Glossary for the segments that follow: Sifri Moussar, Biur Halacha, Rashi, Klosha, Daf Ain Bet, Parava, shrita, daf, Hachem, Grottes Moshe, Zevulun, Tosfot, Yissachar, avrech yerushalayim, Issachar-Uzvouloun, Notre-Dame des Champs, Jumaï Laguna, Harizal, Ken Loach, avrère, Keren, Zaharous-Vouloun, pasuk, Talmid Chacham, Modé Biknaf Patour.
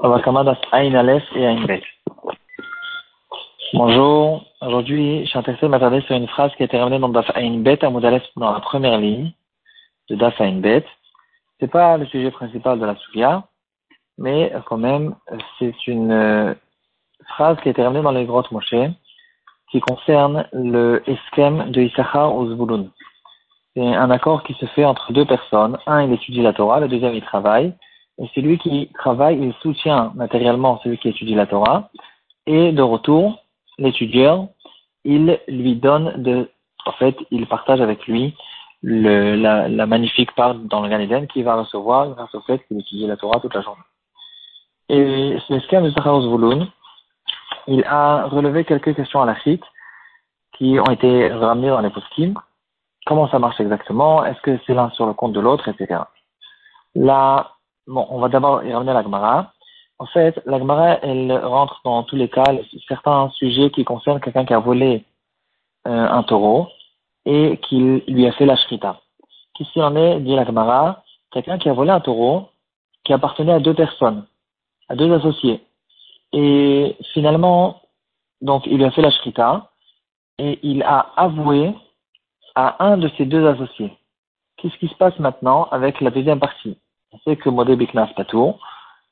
Bonjour, aujourd'hui je suis intéressé de m'attarder sur une phrase qui a été ramenée dans Daf Ain Bet à Moudales dans la première ligne de Daf Ain Bet. Ce n'est pas le sujet principal de la Souya, mais quand même c'est une phrase qui a été ramenée dans les Grottes Moshe qui concerne le esquem de Issachar-Uzvouloun. C'est un accord qui se fait entre deux personnes. Un, il étudie la Torah, le deuxième, il travaille. Et celui qui travaille, il soutient matériellement celui qui étudie la Torah. Et de retour, l'étudiant, il lui donne il partage avec lui la magnifique part dans le Gan Eden qu'il va recevoir grâce au fait qu'il étudie la Torah toute la journée. Et ce schéma de Zaharous-Vouloun, il a relevé quelques questions à la shrita qui ont été ramenées dans les Deposkim. Comment ça marche exactement? Est-ce que c'est l'un sur le compte de l'autre, etc. On va d'abord y ramener la Gmara. En fait, la Gmara, elle rentre dans tous les cas certains sujets qui concernent quelqu'un qui a volé un taureau et qui lui a fait la shrita. Qu'est-ce qu'il en est, dit la Gmara, quelqu'un qui a volé un taureau qui appartenait à deux personnes, à deux associés. Et finalement, donc, il lui a fait la shrita et il a avoué à un de ses deux associés. Qu'est-ce qui se passe maintenant avec la deuxième partie? C'est que Modé Biknaf Patour.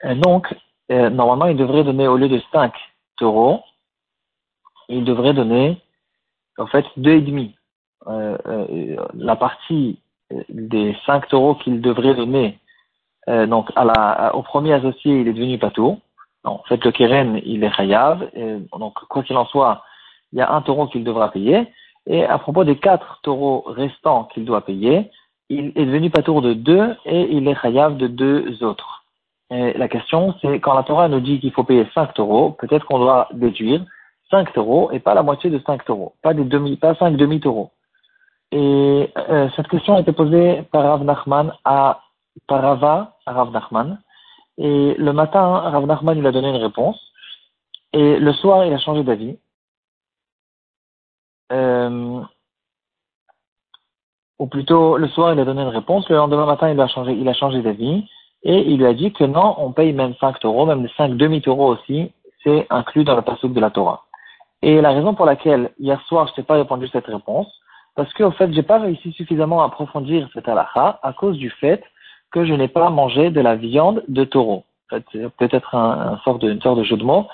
Donc, normalement, il devrait donner, au lieu de 5 taureaux, il devrait donner, 2,5. La partie des 5 taureaux qu'il devrait donner, donc, au premier associé, il est devenu Patour. En fait, le Keren, il est Hayav. Donc, quoi qu'il en soit, il y a un taureau qu'il devra payer. Et à propos des 4 taureaux restants qu'il doit payer, il est devenu patour de 2 et il est chayav de 2 autres. Et la question, c'est quand la Torah nous dit qu'il faut payer 5 taureaux, peut-être qu'on doit déduire 5 taureaux et pas la moitié de 5 taureaux, pas 5 demi-taureaux. Et cette question a été posée par Rav Nachman à Parava, à Rav Nachman. Et le matin, Rav Nachman lui a donné une réponse. Et le soir, il a changé d'avis. Ou plutôt, le soir, il a donné une réponse. Le lendemain matin, il a changé d'avis. Et il lui a dit que non, on paye même 5 taureaux, même les 5 demi-taureaux aussi. C'est inclus dans le pasuk de la Torah. Et la raison pour laquelle, hier soir, je n'ai pas répondu à cette réponse, parce que, j'ai pas réussi suffisamment à approfondir cette halakha à cause du fait que je n'ai pas mangé de la viande de taureau. En fait, c'est peut-être une sorte de jeu de mots.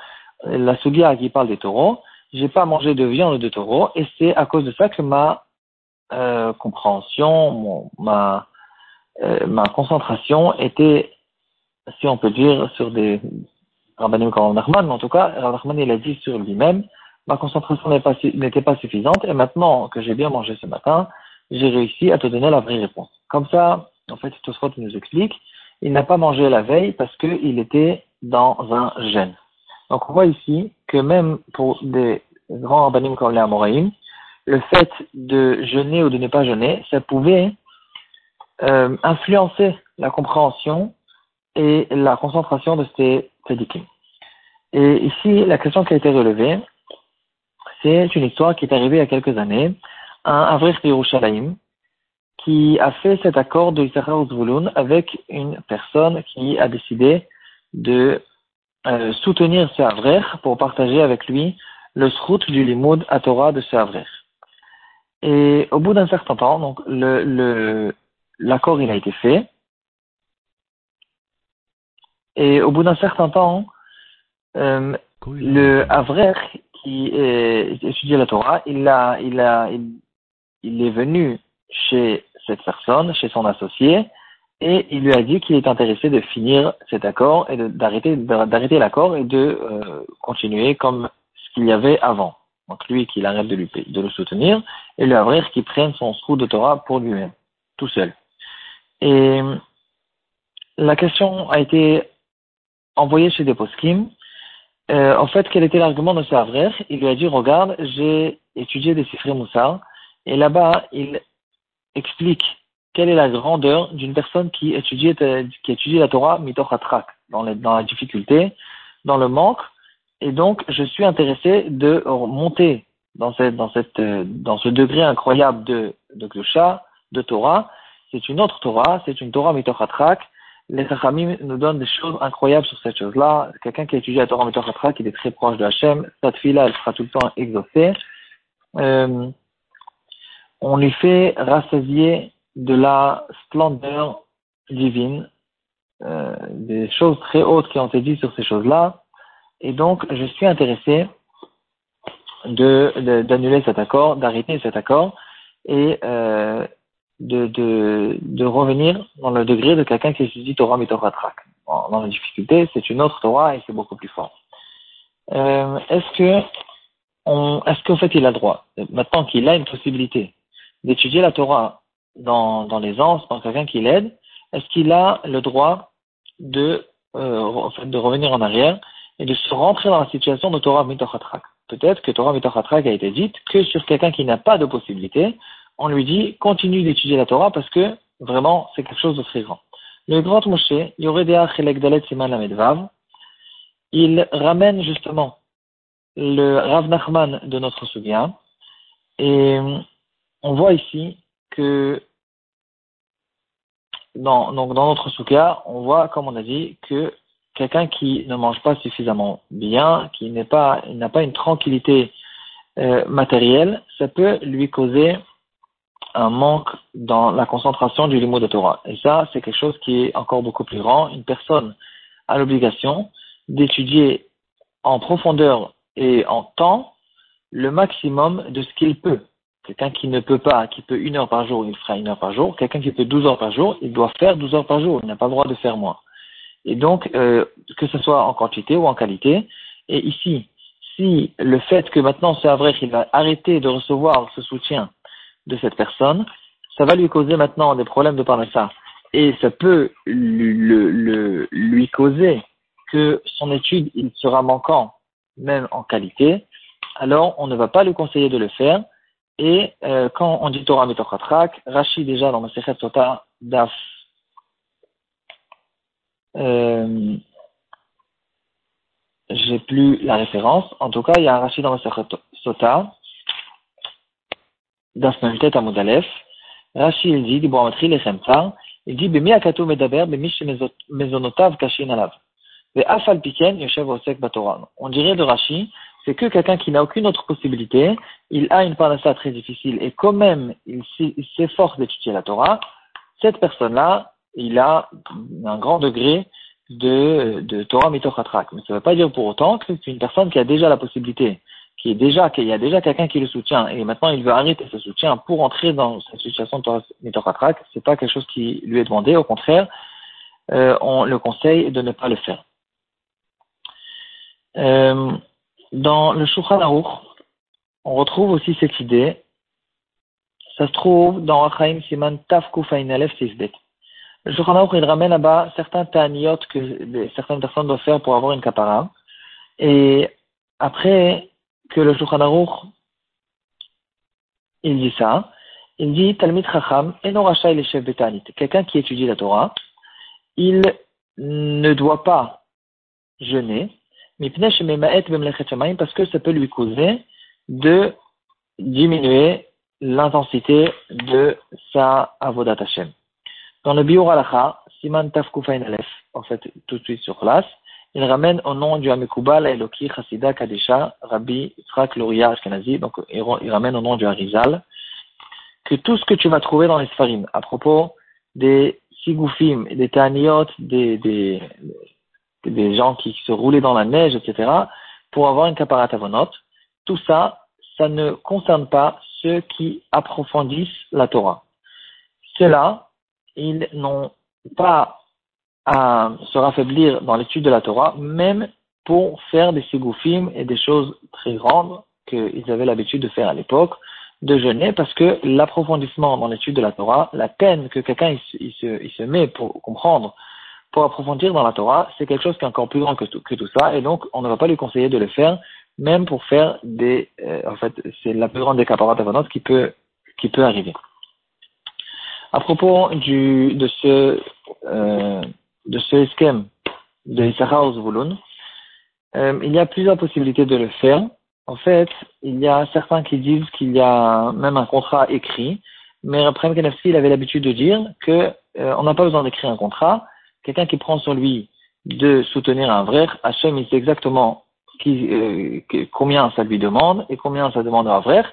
La sugia qui parle des taureaux, j'ai pas mangé de viande de taureau, et c'est à cause de ça que ma concentration était, si on peut dire, sur des Rabbanim Karol Nachman, mais en tout cas, Rav Nachman, il a dit sur lui-même, ma concentration n'était pas suffisante, et maintenant que j'ai bien mangé ce matin, j'ai réussi à te donner la vraie réponse. Comme ça, Tosfot nous explique, il n'a pas mangé la veille parce qu'il était dans un jeûne. Donc, on voit ici que même pour des grands Rabbanim Karol Amoraim, le fait de jeûner ou de ne pas jeûner, ça pouvait influencer la compréhension et la concentration de ces tzadikim. Et ici, la question qui a été relevée, c'est une histoire qui est arrivée il y a quelques années. Un avrech yerushalayim qui a fait cet accord de Issachar-Uzvouloun avec une personne qui a décidé de soutenir ce avrère pour partager avec lui le srout du limoud à Torah de ce avrère. Et au bout d'un certain temps, donc l'accord il a été fait. Et au bout d'un certain temps, le avrère qui étudiait la Torah, il est venu chez cette personne, chez son associé, et il lui a dit qu'il est intéressé de finir cet accord et d'arrêter l'accord et de continuer comme ce qu'il y avait avant. Donc lui qu'il arrête de le soutenir, et le avrère qui prenne son srout de Torah pour lui-même, tout seul. Et la question a été envoyée chez Deposkim. Quel était l'argument de ce avrère? Il lui a dit, regarde, j'ai étudié des Sifri Moussar, et là-bas, il explique quelle est la grandeur d'une personne qui étudie la Torah Mitoch Atrak, dans la difficulté, dans le manque. Et donc, je suis intéressé de monter dans ce degré incroyable de Klosha, de Torah. C'est une autre Torah, c'est une Torah Mitoch Atrak. les Chachamim nous donnent des choses incroyables sur cette chose-là. Quelqu'un qui a étudié la Torah Mitoch Atrak, il est très proche de Hachem, cette fille-là, elle sera tout le temps exaucée. On lui fait rassasier de la splendeur divine, des choses très hautes qui ont été dites sur ces choses-là. Et donc, je suis intéressé d'annuler cet accord, d'arrêter cet accord et de revenir dans le degré de quelqu'un qui étudie Torah Mitoch Atrak. Dans la difficulté, c'est une autre Torah et c'est beaucoup plus fort. Est-ce qu'en fait il a droit, maintenant qu'il a une possibilité d'étudier la Torah dans l'aisance, dans quelqu'un qui l'aide, est-ce qu'il a le droit de revenir en arrière et de se rentrer dans la situation de Torah Mitoch Atrak? Peut-être que Torah Mitoch Atrak a été dite que sur quelqu'un qui n'a pas de possibilité, on lui dit continue d'étudier la Torah parce que vraiment c'est quelque chose de très grand. Le Grottes Moshe, Yoredea Chelek Dalet Siman Lamedvav, il ramène justement le Rav Nachman de notre sougya et on voit ici que dans notre sougya, on voit comme on a dit que quelqu'un qui ne mange pas suffisamment bien, qui n'a pas une tranquillité matérielle, ça peut lui causer un manque dans la concentration du limoud de Torah. Et ça, c'est quelque chose qui est encore beaucoup plus grand. Une personne a l'obligation d'étudier en profondeur et en temps le maximum de ce qu'il peut. Quelqu'un qui ne peut pas, qui peut 1 heure par jour, il fera 1 heure par jour. Quelqu'un qui peut 12 heures par jour, il doit faire 12 heures par jour. Il n'a pas le droit de faire moins. Et donc, que ce soit en quantité ou en qualité. Et ici, si le fait que maintenant ce avrère, il va arrêter de recevoir ce soutien de cette personne, ça va lui causer maintenant des problèmes de parnassa. Et ça peut lui causer que son étude, il sera manquant, même en qualité. Alors, on ne va pas lui conseiller de le faire. Et quand on dit Torah Mitoch Atrak, Rashi déjà dans Masechet Sotah Daf j'ai plus la référence. En tout cas, il y a un Rashi dans Masechet Sotah Daf Mem Tet à Moudales. Rashi il dit Diboramatri lechem tzar. Il dit Bemi akatou medaber bemi shemezonotav kashin alav. Ve afal piken yoshev osek batorah. On dirait de Rashi, c'est que quelqu'un qui n'a aucune autre possibilité, il a une parnassa très difficile et quand même il s'efforce d'étudier la Torah. Cette personne-là, il a un grand degré de Torah Mitoch Atrak. Mais ça ne veut pas dire pour autant que c'est une personne qui a déjà la possibilité, qu'il y a déjà quelqu'un qui le soutient, et maintenant il veut arrêter ce soutien pour entrer dans cette situation de Torah Mitoch Atrak. C'est pas quelque chose qui lui est demandé, au contraire, on le conseille de ne pas le faire. Dans le Shulchan Aruch, on retrouve aussi cette idée, ça se trouve dans Rachaim Siman Taf Kufain Aleph Sifbet. Le Shulchan Aruch, il ramène là-bas certains ta'aniyot que certaines personnes doivent faire pour avoir une kapara. Et après que le Shulchan Aruch, il dit ça, il dit Talmid Chacham eno rachai leshev beta'anit. Quelqu'un qui étudie la Torah, il ne doit pas jeûner, mipnei shemema'et b'mlechet shamayim, parce que ça peut lui causer de diminuer l'intensité de sa avodat Hashem. Dans le Biur Halacha, Siman Tafkufain Aleph, en fait, tout de suite sur place, il ramène au nom du Hamikoubal, Eloki, Chassida, Kadesha, Rabbi, Yitzhak, Luria, Ashkenazi, donc il ramène au nom du Harizal, que tout ce que tu vas trouver dans les Sfarim, à propos des Sigoufim, des Ta'aniyot, des gens qui se roulaient dans la neige, etc., pour avoir une kaparat avonot, tout ça, ça ne concerne pas ceux qui approfondissent la Torah. Cela, ils n'ont pas à se raffaiblir dans l'étude de la Torah, même pour faire des ségoufim et des choses très grandes qu'ils avaient l'habitude de faire à l'époque, de jeûner, parce que l'approfondissement dans l'étude de la Torah, la peine que quelqu'un il se met pour comprendre, pour approfondir dans la Torah, c'est quelque chose qui est encore plus grand que tout ça, et donc on ne va pas lui conseiller de le faire, même pour faire des... en fait, c'est la plus grande des kaparat avonot qui peut arriver. À propos de ce esquem de Issachar-Uzvouloun, il y a plusieurs possibilités de le faire. En fait, il y a certains qui disent qu'il y a même un contrat écrit, mais Rabban il avait l'habitude de dire que on n'a pas besoin d'écrire un contrat, quelqu'un qui prend sur lui de soutenir un avrère, Hachem, il sait exactement combien ça lui demande et combien ça demande à avrère,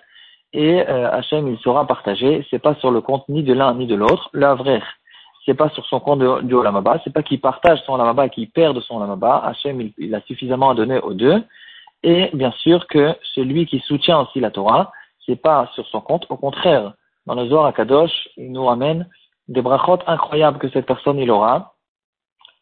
et Hachem, il saura partager. C'est pas sur le compte ni de l'un ni de l'autre. Le avrère, c'est pas sur son compte du Olam Haba, c'est pas qu'il partage son Olam Haba et qu'il perd de son Olam Haba. Hachem, il a suffisamment à donner aux deux. Et bien sûr que celui qui soutient aussi la Torah, c'est pas sur son compte. Au contraire, dans le Zohar HaKadosh, il nous ramène des brachot incroyables que cette personne il aura.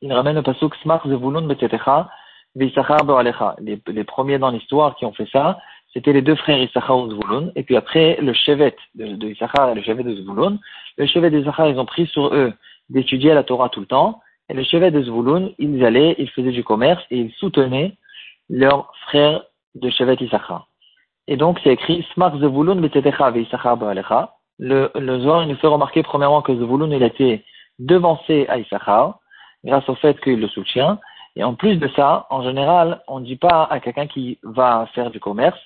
Il ramène le pasuk Smach Zevulun Betetecha Yissachar Bo'alecha. Les premiers dans l'histoire qui ont fait ça, c'était les deux frères Issachar-Uzvouloun, et puis après le chevet de Yissachar et le chevet de Zevulun. Le chevet de Yissachar, ils ont pris sur eux d'étudier la Torah tout le temps, et le chevet de Zevulun, ils faisaient du commerce et ils soutenaient leur frère de chevet Yissachar. Et donc c'est écrit Smach Zevulun Betetecha Yissachar Bo'alecha. Le Zohar nous fait remarquer premièrement que Zevulun il a été devancé à Issachar grâce au fait qu'il le soutient. Et en plus de ça, en général, on ne dit pas à quelqu'un qui va faire du commerce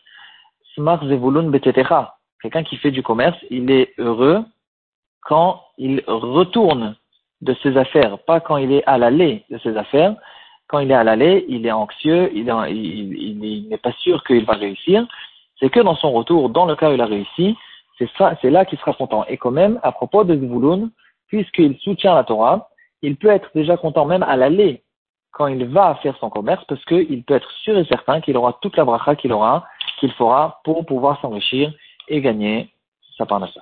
Smach Zevulun Betetecha. Quelqu'un qui fait du commerce, il est heureux quand il retourne de ses affaires, pas quand il est à l'aller de ses affaires. Quand il est à l'aller, il est anxieux, il n'est pas sûr qu'il va réussir. C'est que dans son retour, dans le cas où il a réussi, c'est là qu'il sera content. Et quand même, à propos de Zevulun, puisqu'il soutient la Torah, il peut être déjà content même à l'aller quand il va faire son commerce, parce qu'il peut être sûr et certain qu'il aura toute la bracha qu'il fera pour pouvoir s'enrichir et gagner sa parnassa.